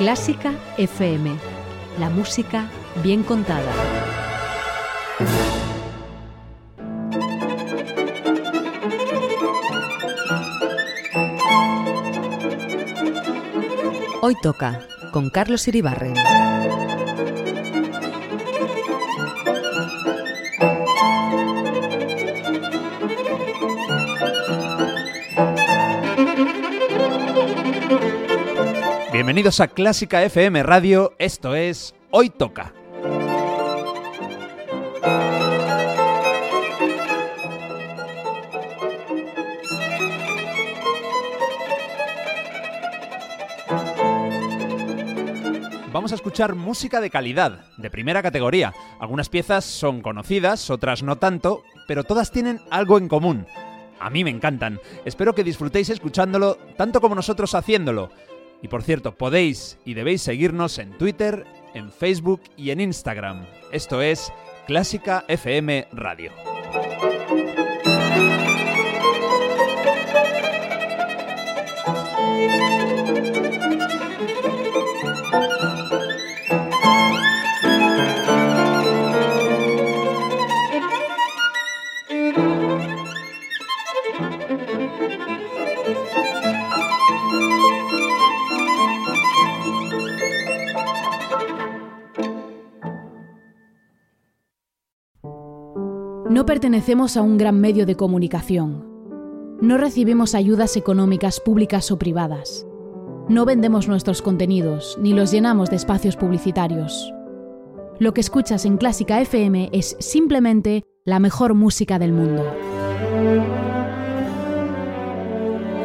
Clásica FM. La música bien contada. Hoy toca con Carlos Iribarren. Bienvenidos a Clásica FM Radio, esto es Hoy Toca. Vamos a escuchar música de calidad, de primera categoría. Algunas piezas son conocidas, otras no tanto, pero todas tienen algo en común. A mí me encantan. Espero que disfrutéis escuchándolo tanto como nosotros haciéndolo. Y por cierto, podéis y debéis seguirnos en Twitter, en Facebook y en Instagram. Esto es Clásica FM Radio. No pertenecemos a un gran medio de comunicación. No recibimos ayudas económicas públicas o privadas. No vendemos nuestros contenidos ni los llenamos de espacios publicitarios. Lo que escuchas en Clásica FM es simplemente la mejor música del mundo.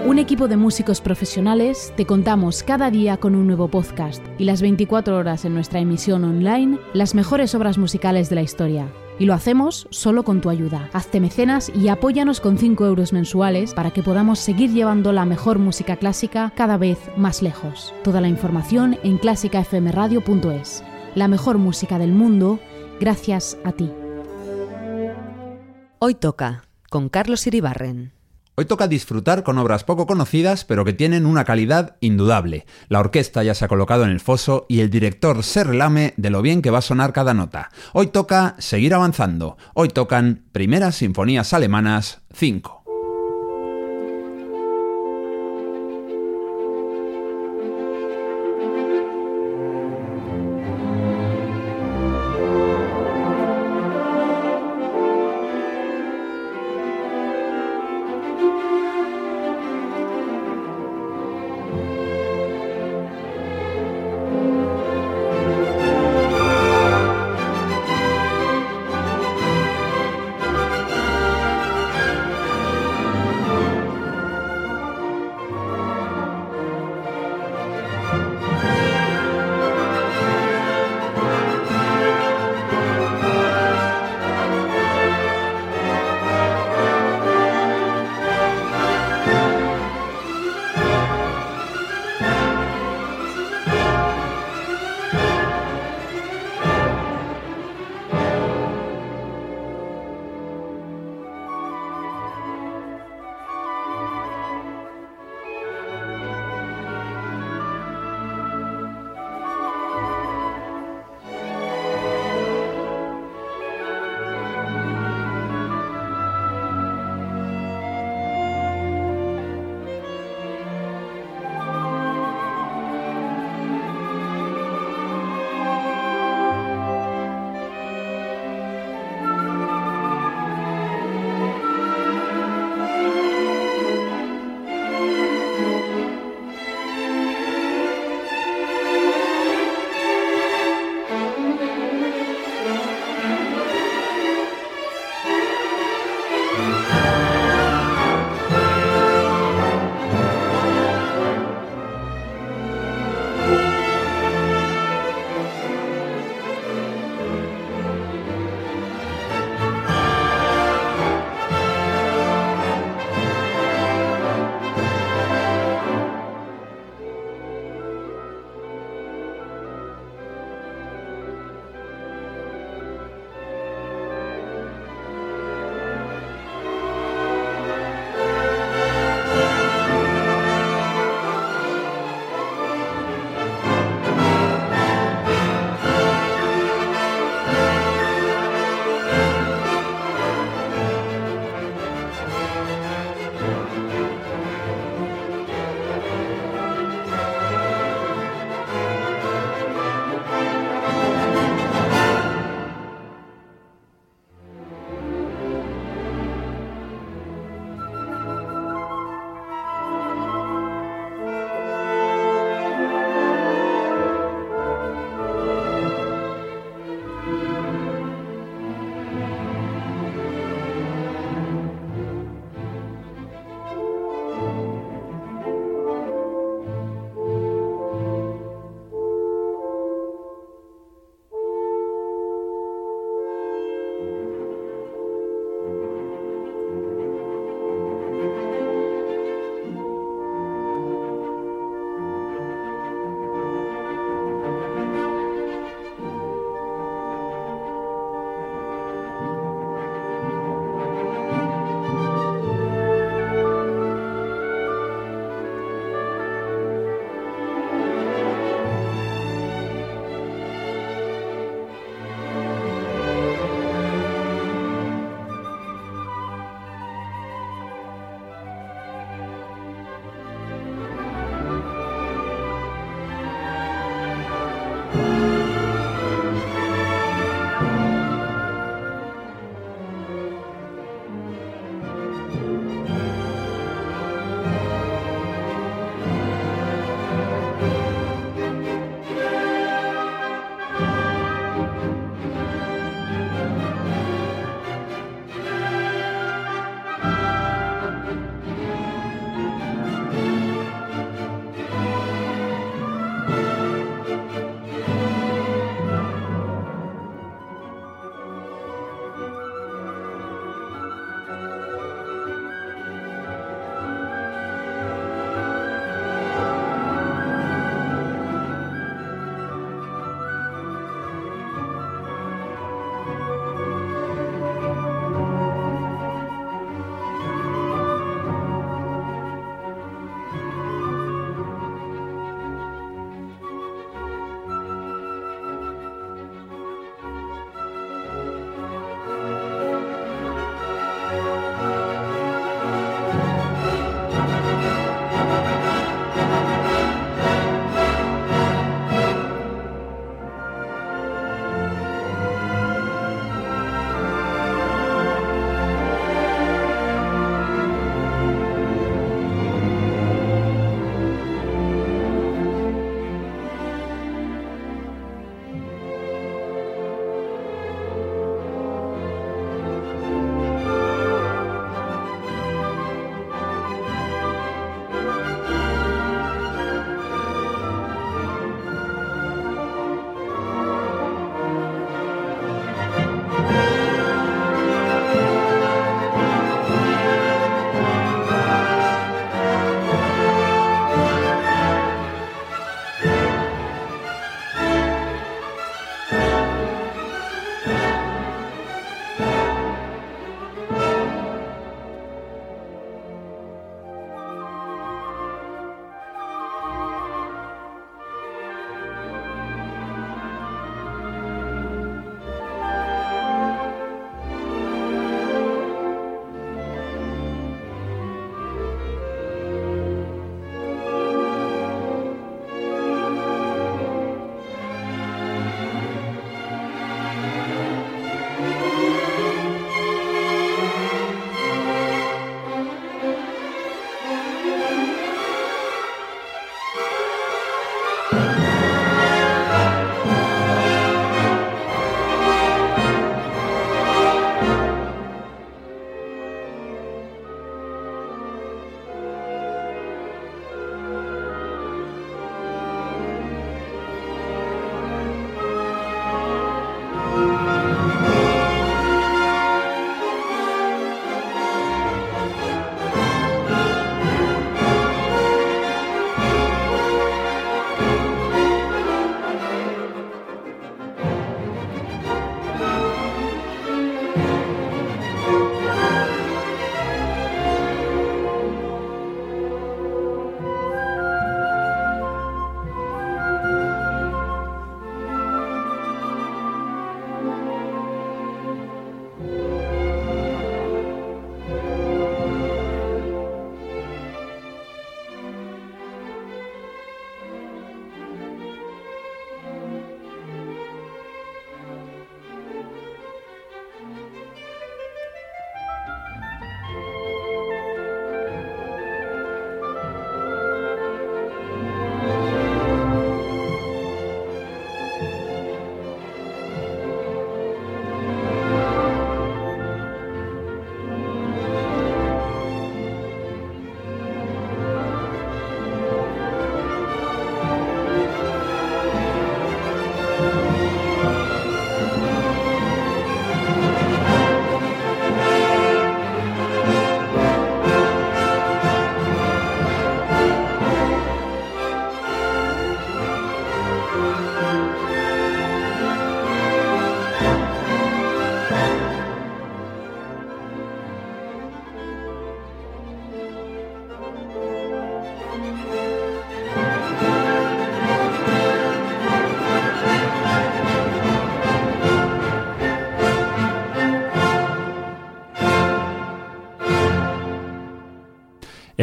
Un equipo de músicos profesionales te contamos cada día con un nuevo podcast y las 24 horas en nuestra emisión online las mejores obras musicales de la historia. Y lo hacemos solo con tu ayuda. Hazte mecenas y apóyanos con 5 euros mensuales para que podamos seguir llevando la mejor música clásica cada vez más lejos. Toda la información en clasicafmradio.es. La mejor música del mundo, gracias a ti. Hoy toca, con Carlos Iribarren. Hoy toca disfrutar con obras poco conocidas, pero que tienen una calidad indudable. La orquesta ya se ha colocado en el foso y el director se relame de lo bien que va a sonar cada nota. Hoy toca seguir avanzando. Hoy tocan Primeras Sinfonías Alemanas 5.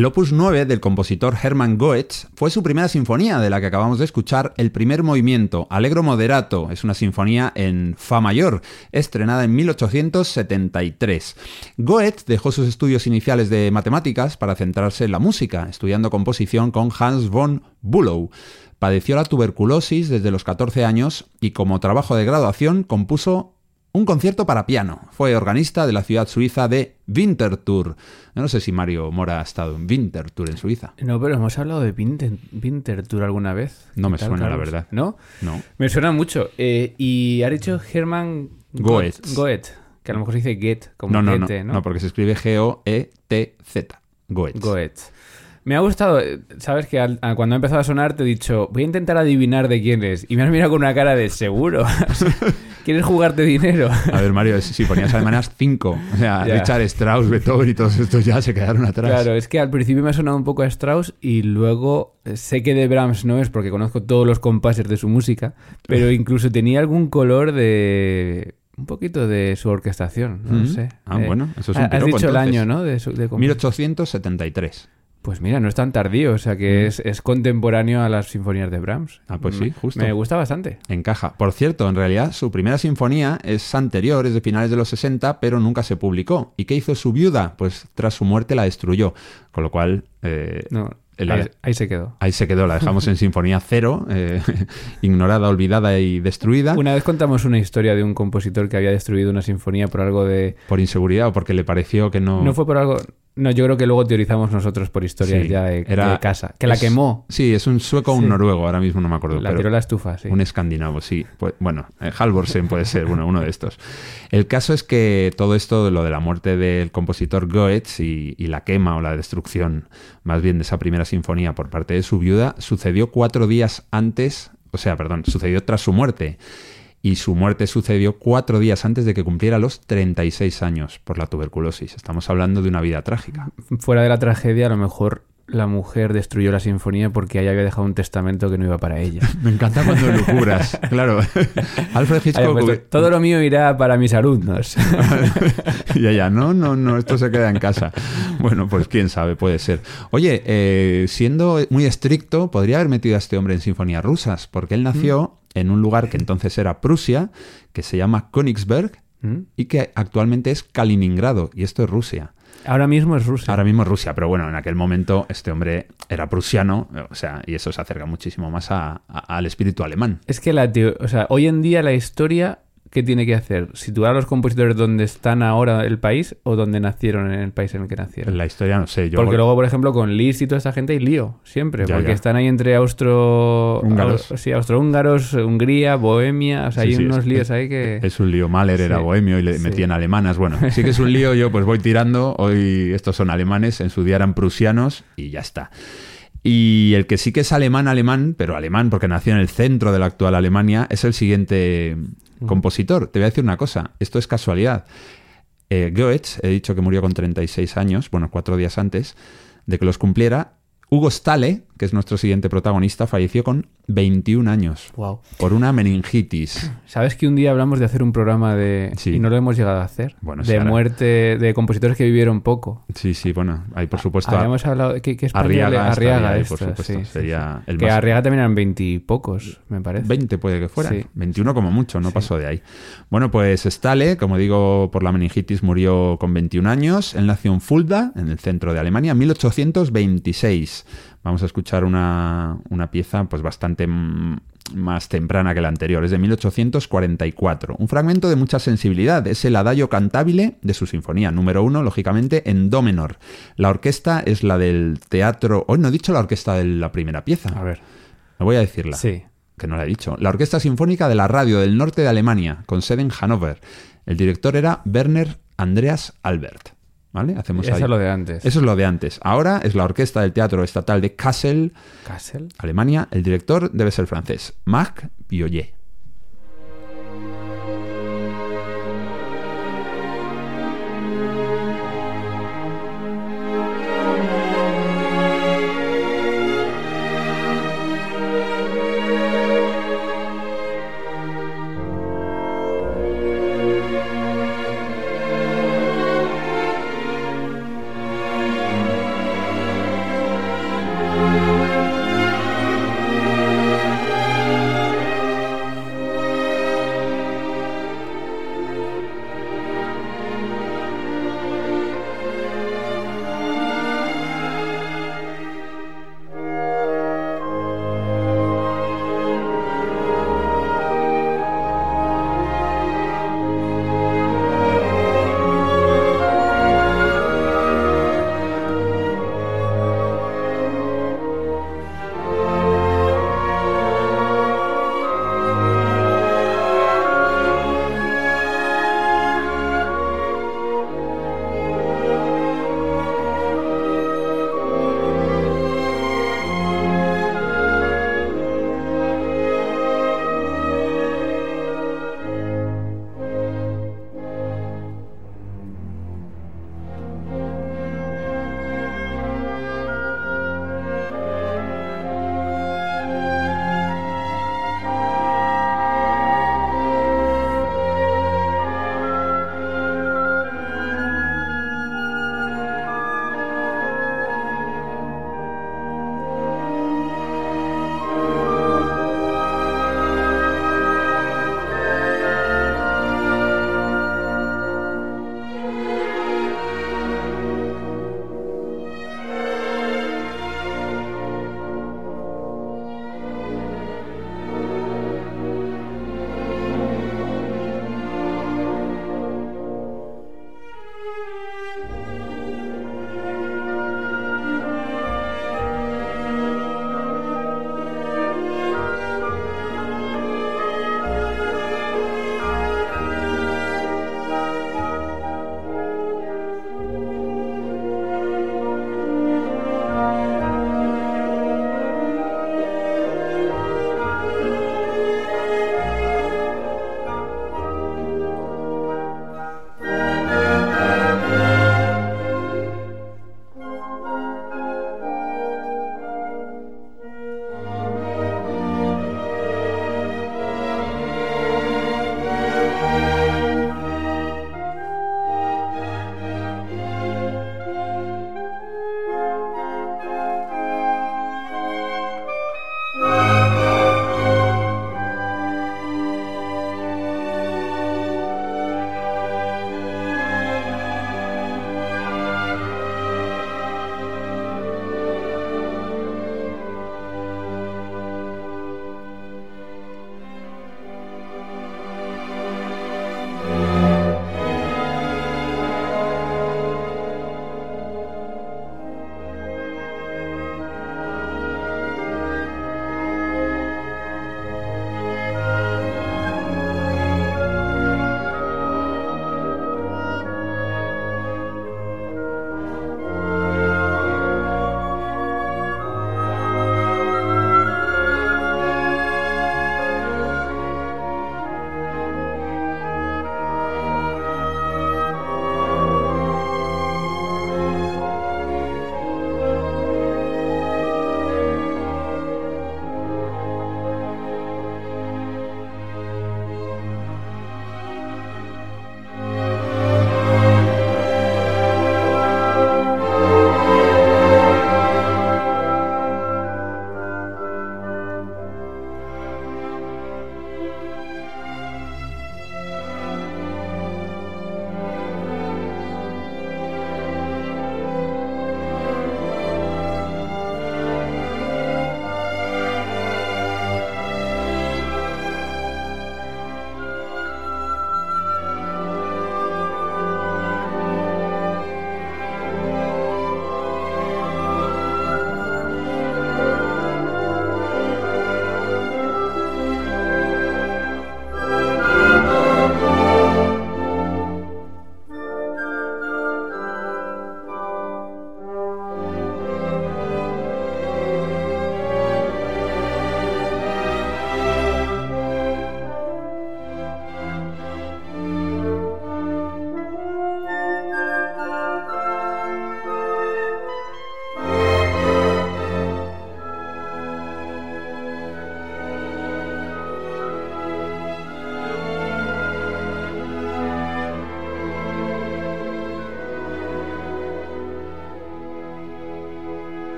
El opus 9 del compositor Hermann Goetz fue su primera sinfonía, de la que acabamos de escuchar el primer movimiento, Allegro Moderato. Es una sinfonía en fa mayor, estrenada en 1873. Goetz dejó sus estudios iniciales de matemáticas para centrarse en la música, estudiando composición con Hans von Bülow. Padeció la tuberculosis desde los 14 años y como trabajo de graduación compuso un concierto para piano. Fue organista de la ciudad suiza de Winterthur. No sé si Mario Mora ha estado en Winterthur, en Suiza. No, pero hemos hablado de Winterthur alguna vez. No me suena, Carlos, la verdad. ¿No? No. Me suena mucho. Y ha dicho Hermann Goetz. Goetz, que a lo mejor se dice Goetz, como no, no, Goethe, ¿no? No, porque se escribe G-O-E-T-Z. Goetz. Goetz. Me ha gustado, sabes que cuando ha empezado a sonar te he dicho, voy a intentar adivinar de quién es. Y me has mirado con una cara de seguro. ¿Quieres jugarte dinero? A ver, Mario, si ponías alemanas 5. O sea, ya. Richard Strauss, Beethoven y todos estos ya se quedaron atrás. Claro, es que al principio me ha sonado un poco a Strauss y luego sé que de Brahms no es porque conozco todos los compases de su música, pero incluso tenía algún color de... un poquito de su orquestación, no sé. Ah, bueno, eso es un piropo, has dicho entonces, el año, ¿no? De 1873. Pues mira, no es tan tardío, o sea que es contemporáneo a las sinfonías de Brahms. Ah, pues sí, justo. Me gusta bastante. Encaja. Por cierto, en realidad su primera sinfonía es anterior, es de finales de los 60, pero nunca se publicó. ¿Y qué hizo su viuda? Pues tras su muerte la destruyó, con lo cual... no. Ahí se quedó. Ahí se quedó, la dejamos en sinfonía cero, ignorada, olvidada y destruida. Una vez contamos una historia de un compositor que había destruido una sinfonía por algo de... Por inseguridad o porque le pareció que no... No fue por algo... No, yo creo que luego teorizamos nosotros por historias ya de casa. Que la quemó. Sí, es un sueco o un noruego, ahora mismo no me acuerdo. La tiró a la estufa, sí. Un escandinavo, sí. Pues, bueno, Halvorsen puede ser uno de estos. El caso es que todo esto, lo de la muerte del compositor Goetz y la quema o la destrucción, más bien de esa primera sinfonía por parte de su viuda, sucedió 4 días antes, sucedió tras su muerte. Y su muerte sucedió 4 días antes de que cumpliera los 36 años por la tuberculosis. Estamos hablando de una vida trágica. Fuera de la tragedia, a lo mejor la mujer destruyó la sinfonía porque ella había dejado un testamento que no iba para ella. Me encanta cuando locuras. Claro. Alfred Hitchcock... todo lo mío irá para mis alumnos. Y ella, no, esto se queda en casa. Bueno, pues quién sabe, puede ser. Oye, siendo muy estricto, podría haber metido a este hombre en sinfonías rusas, porque él nació... en un lugar que entonces era Prusia, que se llama Königsberg y que actualmente es Kaliningrado, y esto es Rusia. Ahora mismo es Rusia. Ahora mismo es Rusia, pero bueno, en aquel momento este hombre era prusiano, o sea, y eso se acerca muchísimo más al espíritu alemán. Es que hoy en día la historia, ¿qué tiene que hacer? ¿Situar a los compositores donde están ahora el país o donde nacieron en el país en el que nacieron? La historia no sé. Porque luego, por ejemplo, con Liszt y toda esta gente hay lío, siempre. Porque están ahí entre austrohúngaros, Hungría, Bohemia... O sea, hay unos líos ahí que... Es un lío. Mahler era bohemio y le metían alemanas. Bueno, sí que es un lío. Yo pues voy tirando. Hoy estos son alemanes, en su día eran prusianos y ya está. Y el que sí que es alemán, pero alemán porque nació en el centro de la actual Alemania, es el siguiente... compositor. Te voy a decir una cosa, esto es casualidad. Goetz, he dicho que murió con 36 años, 4 días antes de que los cumpliera. Hugo Stale, que es nuestro siguiente protagonista, falleció con 21 años por una meningitis. ¿Sabes que un día hablamos de hacer un programa de... Sí. Y no lo hemos llegado a hacer? Bueno, de muerte de compositores que vivieron poco. Sí, sí, bueno, ahí por supuesto... Habíamos hablado de que Arriaga esto, por supuesto, sí, sería el más... Que Arriaga también eran 20 y pocos, me parece. 20 puede que fueran, 21 como mucho, no pasó de ahí. Bueno, pues Stale, como digo, por la meningitis murió con 21 años. Él nació en Fulda, en el centro de Alemania, en 1826. Vamos a escuchar una pieza pues bastante más temprana que la anterior, es de 1844. Un fragmento de mucha sensibilidad, es el Adagio Cantabile de su sinfonía número 1, lógicamente en do menor. La orquesta es la del teatro... Hoy no he dicho la orquesta de la primera pieza. A ver. No voy a decirla, que no la he dicho. La Orquesta Sinfónica de la Radio del Norte de Alemania, con sede en Hannover. El director era Werner Andreas Albert. ¿Vale? Eso es lo de antes. Ahora es la Orquesta del Teatro Estatal de Kassel, Alemania. El director debe ser francés, Marc Piollet.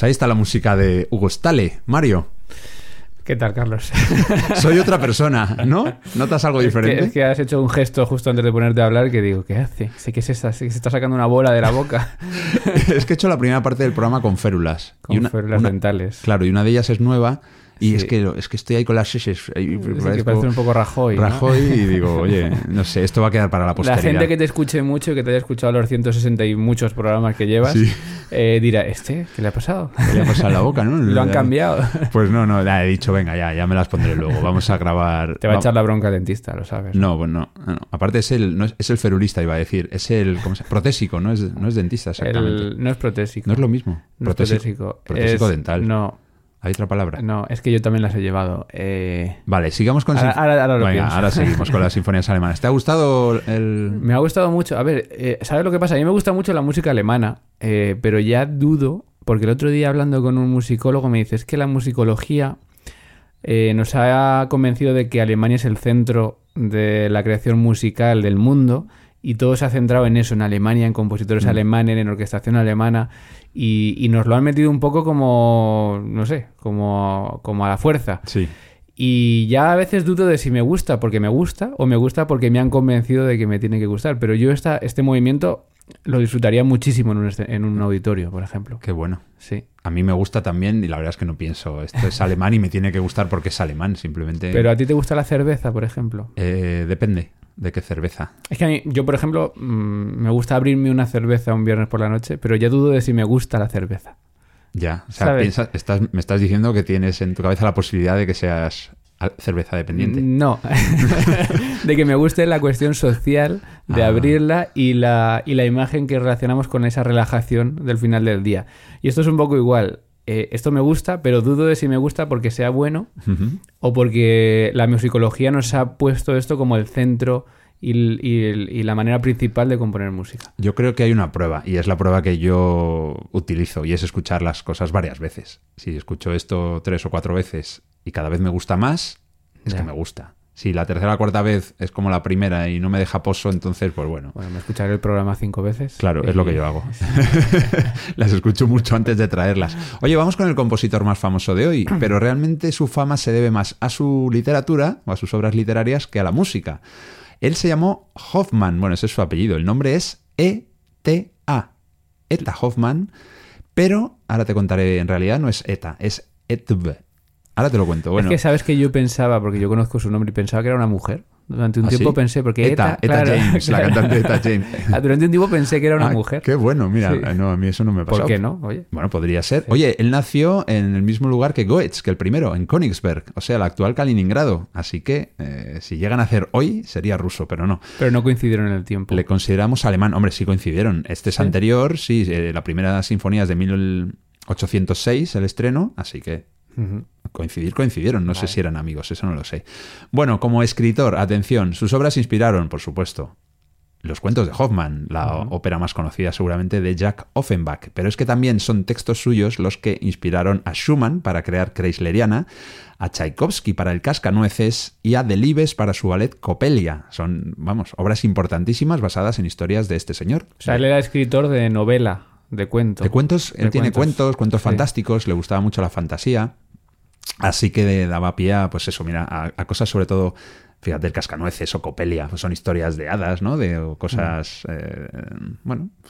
Pues ahí está la música de Hugo Stale. Mario. ¿Qué tal, Carlos? Soy otra persona, ¿no? ¿Notas algo diferente? Es que has hecho un gesto justo antes de ponerte a hablar que digo, ¿qué hace? Sé que es esa, sé que se está sacando una bola de la boca. Es que he hecho la primera parte del programa con férulas. Férulas dentales. Claro, y una de ellas es nueva. Y sí. es que estoy ahí con las seses. Parece un poco Rajoy, ¿no? Rajoy, y digo, oye, no sé, esto va a quedar para la posteridad. La gente que te escuche mucho y que te haya escuchado los 160 y muchos programas que llevas, sí, dirá, ¿qué le ha pasado? ¿Qué le ha pasado en la boca, no? Lo han cambiado. Pues no, le he dicho, venga, ya me las pondré luego, vamos a grabar. Te va a echar la bronca el dentista, lo sabes. No, pues no. Aparte es el ferulista, iba a decir, es el protésico, no es dentista exactamente. No es protésico. No es lo mismo. No protésico. Protésico es, dental. No. ¿Hay otra palabra? No, es que yo también las he llevado. Vale, sigamos con... Ahora seguimos con las sinfonías alemanas. ¿Te ha gustado el...? Me ha gustado mucho. A ver, ¿sabes lo que pasa? A mí me gusta mucho la música alemana, pero ya dudo, porque el otro día hablando con un musicólogo me dice, es que la musicología nos ha convencido de que Alemania es el centro de la creación musical del mundo y todo se ha centrado en eso, en Alemania, en compositores alemanes, en orquestación alemana... Y nos lo han metido un poco como, no sé, como a la fuerza. Sí. Y ya a veces dudo de si me gusta porque me gusta o me gusta porque me han convencido de que me tiene que gustar. Pero yo este movimiento lo disfrutaría muchísimo en un auditorio, por ejemplo. Qué bueno. Sí. A mí me gusta también y la verdad es que no pienso, esto es alemán y me tiene que gustar porque es alemán, simplemente. ¿Pero a ti te gusta la cerveza, por ejemplo? Depende. ¿De qué cerveza? Es que a mí, yo por ejemplo, me gusta abrirme una cerveza un viernes por la noche, pero ya dudo de si me gusta la cerveza. Ya, o sea, me estás diciendo que tienes en tu cabeza la posibilidad de que seas cerveza dependiente. No, de que me guste la cuestión social de abrirla y la imagen que relacionamos con esa relajación del final del día. Y esto es un poco igual. Esto me gusta, pero dudo de si me gusta porque sea bueno o porque la musicología nos ha puesto esto como el centro y la manera principal de componer música. Yo creo que hay una prueba y es la prueba que yo utilizo y es escuchar las cosas varias veces. Si escucho esto 3 o 4 veces y cada vez me gusta más, es que me gusta. Si la tercera o cuarta vez es como la primera y no me deja poso, entonces, pues bueno. Bueno, me escucharé el programa 5 veces. Claro, es lo que yo hago. Las escucho mucho antes de traerlas. Oye, vamos con el compositor más famoso de hoy, pero realmente su fama se debe más a su literatura o a sus obras literarias que a la música. Él se llamó Hoffmann, bueno, ese es su apellido. El nombre es E.T.A. Eta Hoffmann, pero ahora te contaré, en realidad no es ETA, es ETB. Ahora te lo cuento. Bueno. Es que sabes que yo pensaba, porque yo conozco su nombre y pensaba que era una mujer. Durante un tiempo pensé, porque Eta James, la cantante Eta James. Durante un tiempo pensé que era una mujer. Qué bueno, mira, no, a mí eso no me pasó. ¿Por qué no? Oye. Bueno, podría ser. Sí. Oye, él nació en el mismo lugar que Goetz, que el primero, en Königsberg, o sea, la actual Kaliningrado. Así que si llegan a hacer hoy, sería ruso, pero no. Pero no coincidieron en el tiempo. Le consideramos alemán. Hombre, sí coincidieron. Este es anterior, la primera sinfonía es de 1806, el estreno, así que... Coincidieron, no sé si eran amigos, eso no lo sé. Bueno, como escritor, atención, sus obras inspiraron, por supuesto, los cuentos de Hoffmann, la ópera más conocida seguramente de Jack Offenbach, pero es que también son textos suyos los que inspiraron a Schumann para crear Kreisleriana, a Tchaikovsky para el Cascanueces y a Delibes para su ballet Copelia. Son, vamos, obras importantísimas basadas en historias de este señor. O sea, él era escritor de novela. De cuentos. Él tiene cuentos fantásticos, le gustaba mucho la fantasía, así que daba pie a, pues eso, mira, a cosas sobre todo, fíjate, el Cascanueces o Copelia, pues son historias de hadas, ¿no? De cosas,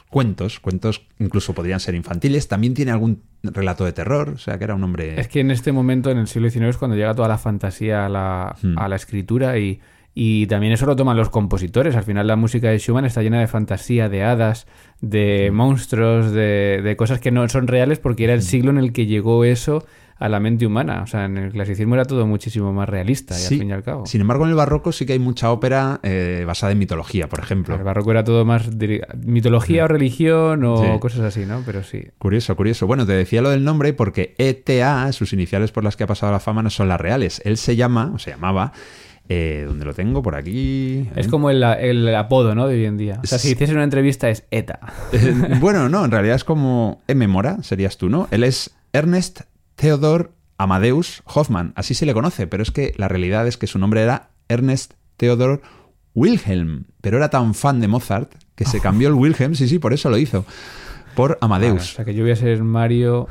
cuentos incluso podrían ser infantiles, también tiene algún relato de terror, o sea que era un hombre... Es que en este momento, en el siglo XIX, es cuando llega toda la fantasía a la escritura y también eso lo toman los compositores. Al final la música de Schumann está llena de fantasía, de hadas, de monstruos, de cosas que no son reales porque era el siglo en el que llegó eso a la mente humana. O sea, en el clasicismo era todo muchísimo más realista, y al fin y al cabo. Sin embargo, en el barroco sí que hay mucha ópera basada en mitología, por ejemplo. El barroco era todo más mitología o religión o cosas así, ¿no? Pero sí. Curioso. Bueno, te decía lo del nombre porque ETA, sus iniciales por las que ha pasado la fama, no son las reales. Él se llama, o se llamaba... ¿Dónde lo tengo? Por aquí. Es como el apodo, ¿no? De hoy en día. O sea, si hiciesen una entrevista es ETA. Bueno, no, en realidad es como M. Mora, serías tú, ¿no? Él es Ernest Theodor Amadeus Hoffmann. Así se le conoce, pero es que la realidad es que su nombre era Ernest Theodor Wilhelm. Pero era tan fan de Mozart que se cambió el Wilhelm, por eso lo hizo. Por Amadeus. Ah, o sea, que yo voy a ser Mario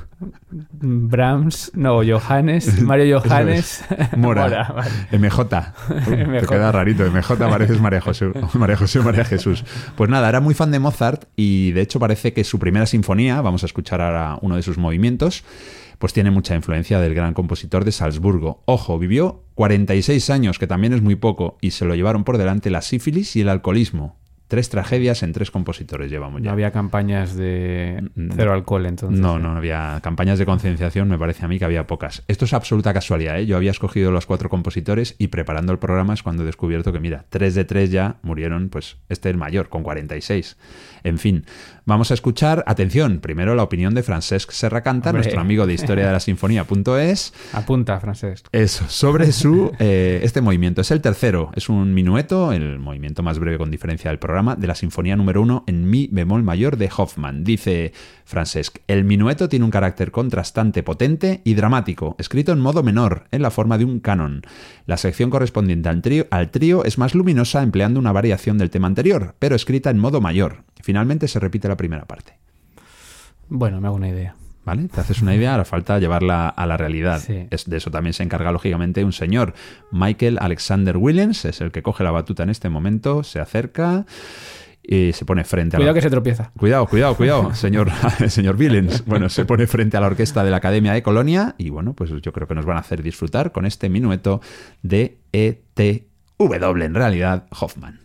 Brahms, no, Johannes, Mario Johannes Mora. Mora, vale. MJ. MJ. Te queda rarito, MJ pareces María José, María José, María Jesús. Pues nada, era muy fan de Mozart y de hecho parece que su primera sinfonía, vamos a escuchar ahora uno de sus movimientos, pues tiene mucha influencia del gran compositor de Salzburgo. Ojo, vivió 46 años, que también es muy poco, y se lo llevaron por delante la sífilis y el alcoholismo. 3 tragedias en 3 compositores llevamos ya. No había campañas de cero alcohol entonces. No, no había campañas de concienciación, me parece a mí que había pocas. Esto es absoluta casualidad, ¿eh? Yo había escogido los 4 compositores y preparando el programa es cuando he descubierto que, mira, 3 de 3 ya murieron, pues este es mayor, con 46. En fin, vamos a escuchar, atención, primero la opinión de Francesc Serracanta, nuestro amigo de historia de la sinfonía.es. Apunta, Francesc. Eso, sobre su este movimiento. Es el tercero, es un minueto, el movimiento más breve con diferencia del programa, de la Sinfonía número 1 en Mi bemol mayor de Hoffmann. Dice Francesc, el minueto tiene un carácter contrastante, potente y dramático, escrito en modo menor, en la forma de un canon. La sección correspondiente al trío es más luminosa, empleando una variación del tema anterior, pero escrita en modo mayor. Finalmente se repite la primera parte. Bueno, me hago una idea. ¿Vale? Te haces una idea, ahora falta llevarla a la realidad. Sí. De eso también se encarga, lógicamente, un señor. Michael Alexander Williams es el que coge la batuta en este momento, se acerca y se pone frente a... Cuidado que se tropieza. Cuidado, señor Williams. Bueno, se pone frente a la orquesta de la Academia de Colonia y, bueno, pues yo creo que nos van a hacer disfrutar con este minueto de ETW, en realidad, Hoffmann.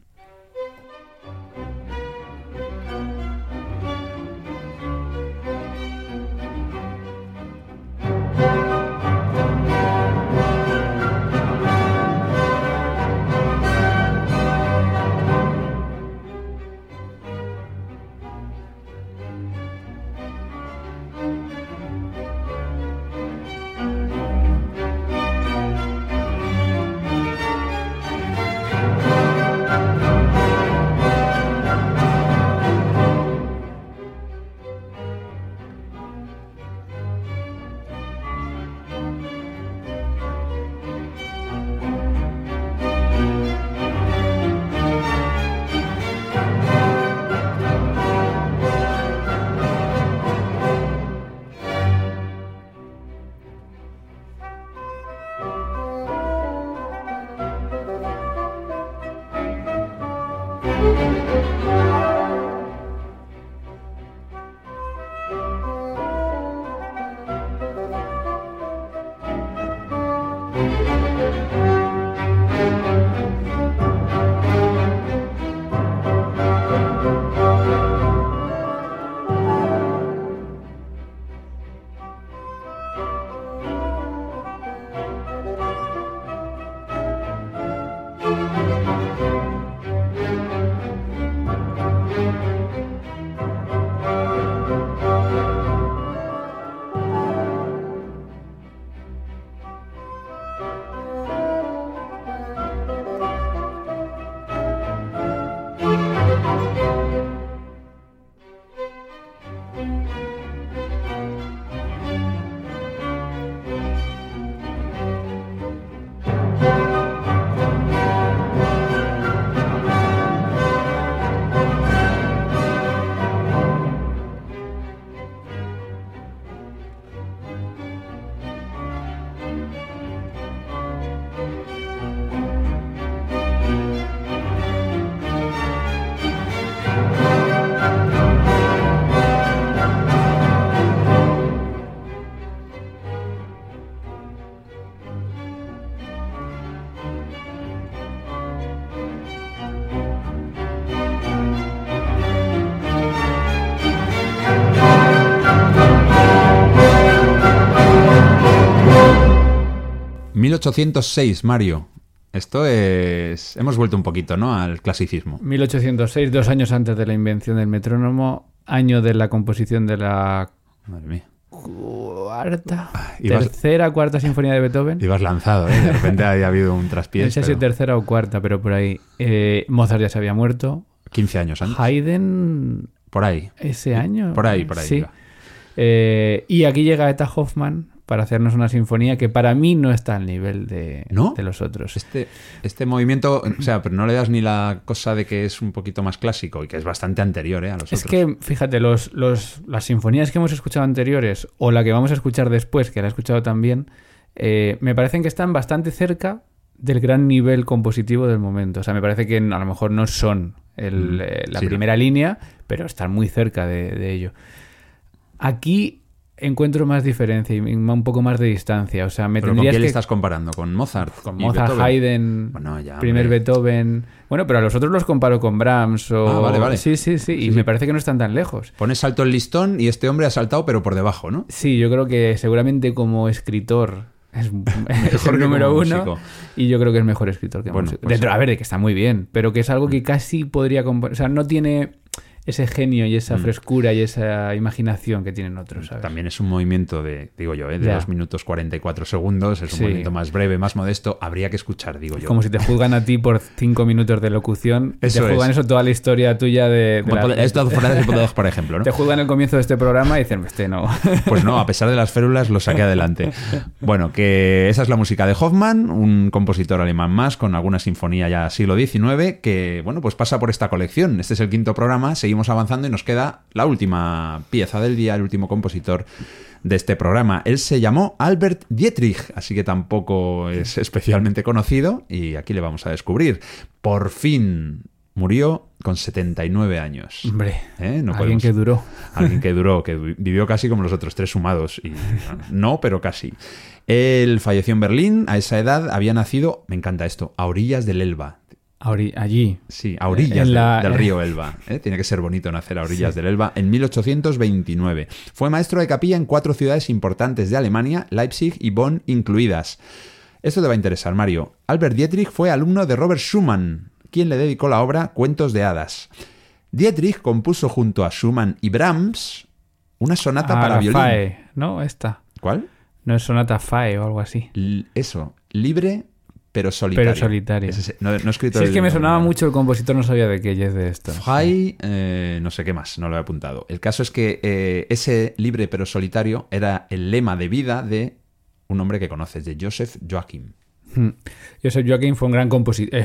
...1806, Mario. Esto es... Hemos vuelto un poquito, ¿no?, al clasicismo. 1806, 2 años antes de la invención del metrónomo, año de la composición de la... Madre mía. Tercera, cuarta sinfonía de Beethoven. Ibas lanzado, ¿eh? De repente había habido un traspiés. No sé si tercera o cuarta, pero por ahí. Mozart ya se había muerto. 15 años antes. Haydn... Por ahí. Ese año. Por ahí, por ahí. Sí. Y aquí llega Eta Hoffmann... para hacernos una sinfonía que para mí no está al nivel de, ¿no?, de los otros. Este movimiento, o sea, pero no le das ni la cosa de que es un poquito más clásico y que es bastante anterior, a los otros. Es que, fíjate, las sinfonías que hemos escuchado anteriores o la que vamos a escuchar después, que la he escuchado también, me parecen que están bastante cerca del gran nivel compositivo del momento. O sea, me parece que a lo mejor no son la primera línea, pero están muy cerca de ello. Aquí encuentro más diferencia y un poco más de distancia. O sea, me tendrías... ¿Pero con quién le estás comparando? ¿Con Mozart? Con Mozart, Haydn, bueno, ya, primer Beethoven... Bueno, pero a los otros los comparo con Brahms o... Ah, vale. Sí. Y me parece que no están tan lejos. Pones alto el listón y este hombre ha saltado, pero por debajo, ¿no? Sí, yo creo que seguramente como escritor... Es el número uno músico. Y yo creo que es mejor escritor que músico. Pues sí. A ver, que está muy bien, pero que es algo que casi podría... O sea, no tiene ese genio y esa frescura y esa imaginación que tienen otros, ¿sabes? También es un movimiento de, digo yo, de 2 minutos 44 segundos, es un movimiento más breve, más modesto, habría que escuchar, digo yo. Como si te juzgan a ti por 5 minutos de locución, eso te juzgan eso toda la historia tuya de esto fuera de dos, por ejemplo, ¿no? Te juzgan el comienzo de este programa y dicen, este no. Pues no, a pesar de las férulas lo saqué adelante. Bueno, que esa es la música de Hoffmann, un compositor alemán más, con alguna sinfonía ya siglo XIX, que, bueno, pues pasa por esta colección. Este es el quinto programa, seguimos avanzando y nos queda la última pieza del día, el último compositor de este programa. Él se llamó Albert Dietrich, así que tampoco es especialmente conocido y aquí le vamos a descubrir. Por fin murió con 79 años. Hombre, alguien que duró, que vivió casi como los otros tres sumados. Y, no, pero casi. Él falleció en Berlín, a esa edad había nacido, me encanta esto, a orillas del Elba. Allí. Sí, a orillas del río Elba. Tiene que ser bonito nacer a orillas del Elba en 1829. Fue maestro de capilla en 4 ciudades importantes de Alemania, Leipzig y Bonn incluidas. Esto te va a interesar, Mario. Albert Dietrich fue alumno de Robert Schumann, quien le dedicó la obra Cuentos de hadas. Dietrich compuso junto a Schumann y Brahms una sonata para violín. Fae, ¿no? Esta. ¿Cuál? No es sonata Fae o algo así. Libre... Pero solitario. No he escrito. Si es que me sonaba mucho, el compositor no sabía de qué es de esto. Fry, no sé qué más, no lo he apuntado. El caso es que ese libre pero solitario era el lema de vida de un hombre que conoces, de Joseph Joachim. Joseph Joachim fue un gran compositor.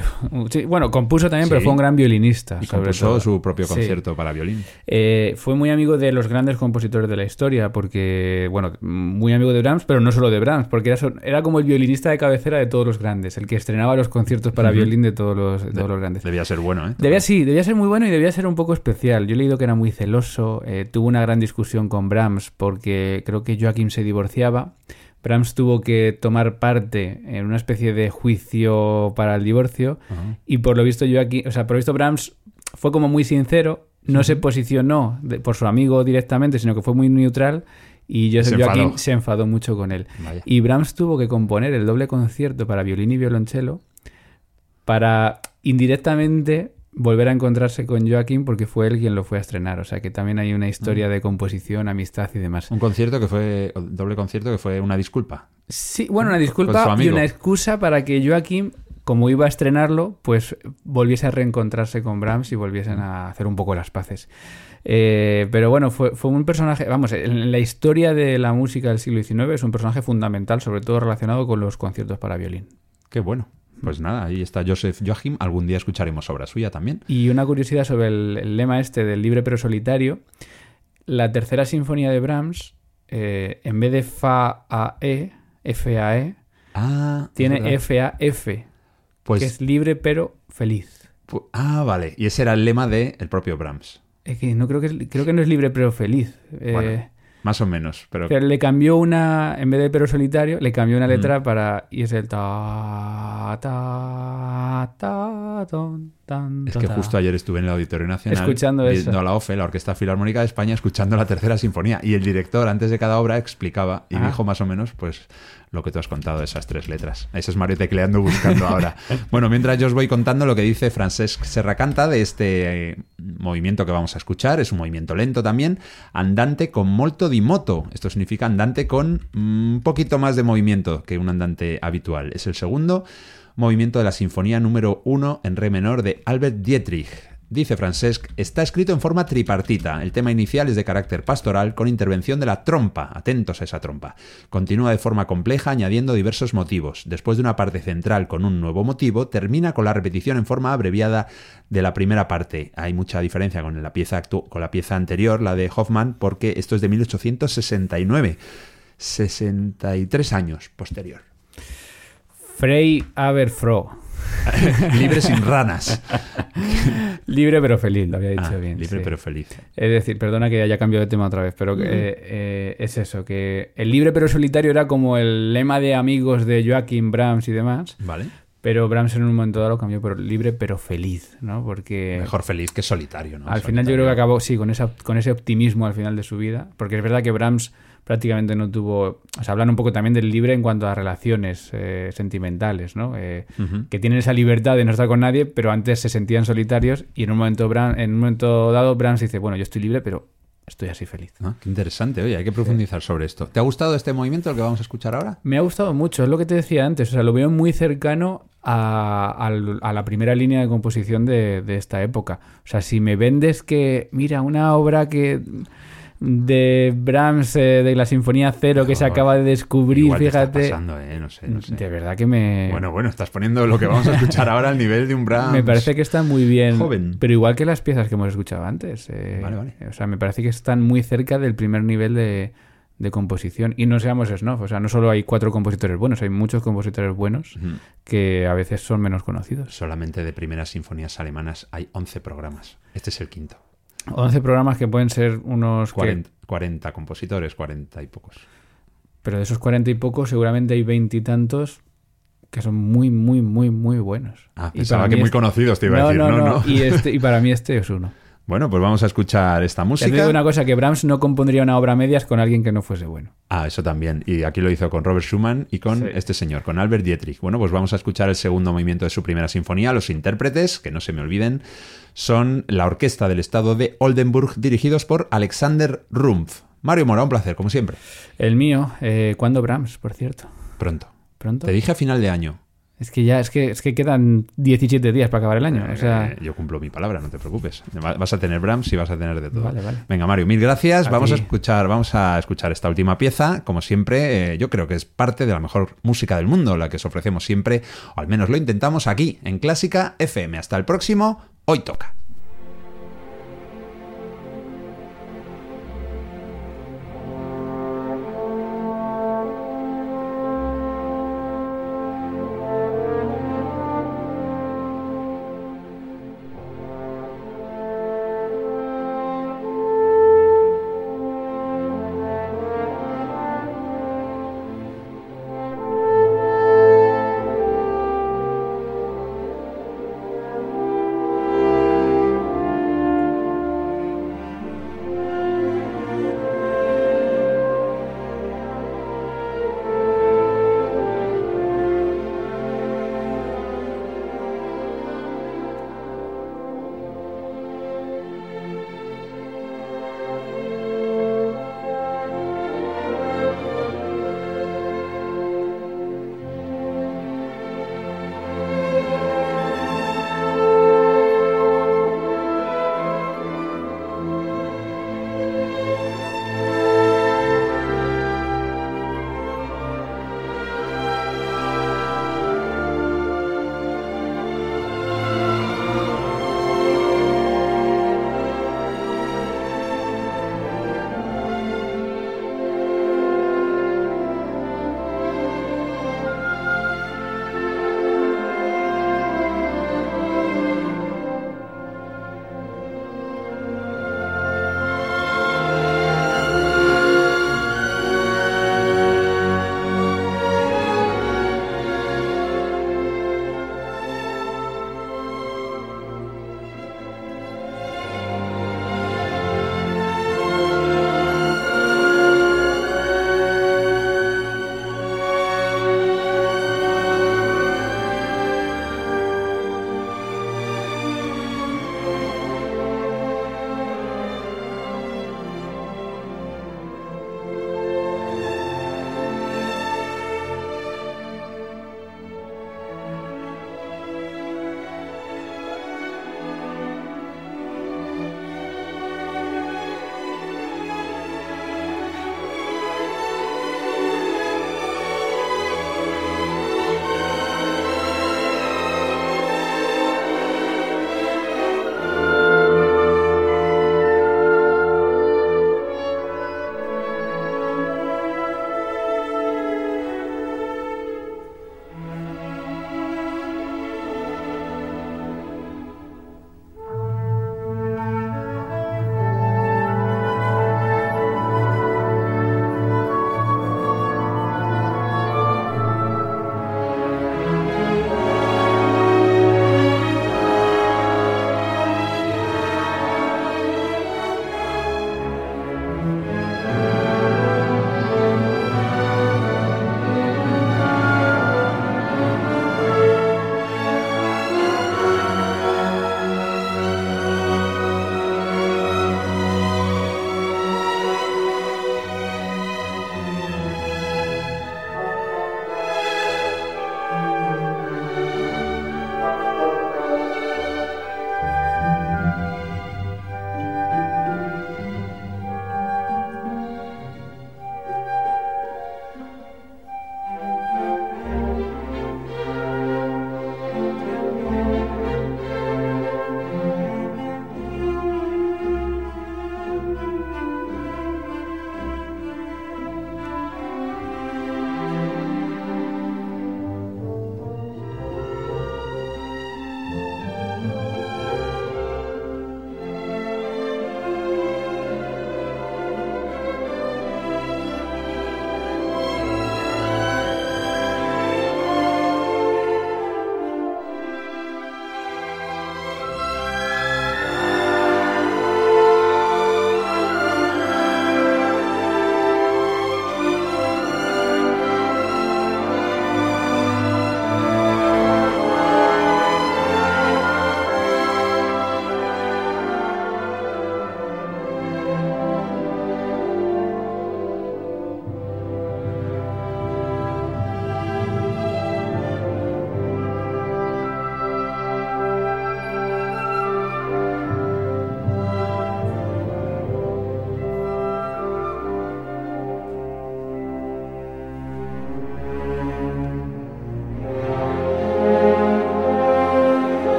Compuso también, pero fue un gran violinista. Y compuso su propio concierto para violín. Fue muy amigo de los grandes compositores de la historia, porque, muy amigo de Brahms, pero no solo de Brahms, porque era como el violinista de cabecera de todos los grandes, el que estrenaba los conciertos para violín de todos los grandes. Debía ser bueno, ¿eh? Debía ser muy bueno y debía ser un poco especial. Yo he leído que era muy celoso, tuvo una gran discusión con Brahms, porque creo que Joachim se divorciaba. Brahms tuvo que tomar parte en una especie de juicio para el divorcio y por lo visto Brahms fue como muy sincero, no se posicionó por su amigo directamente, sino que fue muy neutral y Joseph Joachim se enfadó mucho con él. Vaya. Y Brahms tuvo que componer el doble concierto para violín y violonchelo para indirectamente volver a encontrarse con Joachim, porque fue él quien lo fue a estrenar. O sea que también hay una historia de composición, amistad y demás. Un doble concierto que fue una disculpa. Sí, una disculpa y una excusa para que Joachim, como iba a estrenarlo, pues volviese a reencontrarse con Brahms y volviesen a hacer un poco las paces. Pero fue un personaje, en la historia de la música del siglo XIX es un personaje fundamental, sobre todo relacionado con los conciertos para violín. Qué bueno. Pues nada, ahí está Joseph Joachim. Algún día escucharemos obra suya también. Y una curiosidad sobre el lema este del libre pero solitario. La tercera sinfonía de Brahms, en vez de F-A-E, tiene F-A-F, pues, que es libre pero feliz. Vale. Y ese era el lema del propio Brahms. Es que no creo que no es libre pero feliz. Más o menos, pero le cambió en vez de pero solitario, le cambió una letra para... Y es el ta, ton, es que justo ayer estuve en el Auditorio Nacional escuchando eso, viendo a la OFE, la Orquesta Filarmónica de España, escuchando la tercera sinfonía. Y el director, antes de cada obra, explicaba y dijo más o menos, pues... lo que tú has contado de esas 3 letras. Eso es Mario tecleando, buscando ahora. Bueno, mientras yo os voy contando lo que dice Francesc Serracanta de este movimiento que vamos a escuchar, es un movimiento lento también, andante con molto di moto. Esto significa andante con un poquito más de movimiento que un andante habitual. Es el segundo movimiento de la sinfonía número 1 en re menor de Albert Dietrich. Dice Francesc, está escrito en forma tripartita. El tema inicial es de carácter pastoral con intervención de la trompa. Atentos a esa trompa. Continúa de forma compleja añadiendo diversos motivos. Después de una parte central con un nuevo motivo, termina con la repetición en forma abreviada de la primera parte. Hay mucha diferencia con la pieza anterior, la de Hoffmann, porque esto es de 1869, 63 años posterior. Frei Aberfro. Libre sin ranas. Libre pero feliz, lo había dicho bien. Libre pero feliz. Es decir, perdona que haya cambiado de tema otra vez, pero es eso, que el libre pero solitario era como el lema de amigos de Joachim, Brahms y demás. Vale. Pero Brahms en un momento dado lo cambió por libre pero feliz, ¿no? Porque mejor feliz que solitario, ¿no? Al final yo creo que acabó, sí, con ese optimismo al final de su vida, porque es verdad que Brahms prácticamente no tuvo... O sea, hablan un poco también del libre en cuanto a relaciones sentimentales, ¿no? Que tienen esa libertad de no estar con nadie, pero antes se sentían solitarios y en un momento dado Brahms dice, bueno, yo estoy libre, pero estoy así feliz. Ah, qué interesante, oye, hay que profundizar sobre esto. ¿Te ha gustado este movimiento, el que vamos a escuchar ahora? Me ha gustado mucho, es lo que te decía antes. O sea, lo veo muy cercano a la primera línea de composición de esta época. O sea, si me vendes que, mira, una obra que... de Brahms, de la Sinfonía Cero, que se acaba de descubrir, igual fíjate. Está pasando, no sé. De verdad que me... Bueno, estás poniendo lo que vamos a escuchar ahora al nivel de un Brahms. Me parece que está muy bien. Joven. Pero igual que las piezas que hemos escuchado antes. Vale. O sea, me parece que están muy cerca del primer nivel de composición. Y no seamos snob. O sea, no solo hay 4 compositores buenos, hay muchos compositores buenos que a veces son menos conocidos. Solamente de primeras sinfonías alemanas hay 11 programas. Este es el 5º. 11 programas que pueden ser unos... 40 compositores, 40 y pocos. Pero de esos 40 y pocos seguramente hay 20 y tantos que son muy, muy, muy, muy buenos. Ah, pensaba que muy conocidos te iba a decir. No. Y para mí este es uno. Bueno, pues vamos a escuchar esta música. Te digo una cosa, que Brahms no compondría una obra a medias con alguien que no fuese bueno. Ah, eso también. Y aquí lo hizo con Robert Schumann y con este señor, con Albert Dietrich. Bueno, pues vamos a escuchar el segundo movimiento de su primera sinfonía. Los intérpretes, que no se me olviden, son la Orquesta del Estado de Oldenburg, dirigidos por Alexander Rumpf. Mario Mora, un placer, como siempre. El mío. ¿Cuándo Brahms, por cierto? Pronto. Te dije a final de año. Es que quedan 17 días para acabar el año. O sea... Yo cumplo mi palabra, no te preocupes. Vas a tener Brahms y vas a tener de todo. Vale. Venga, Mario, mil gracias. Vamos a escuchar esta última pieza. Como siempre, yo creo que es parte de la mejor música del mundo, la que os ofrecemos siempre, o al menos lo intentamos aquí, en Clásica FM. Hasta el próximo. Hoy toca.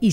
Y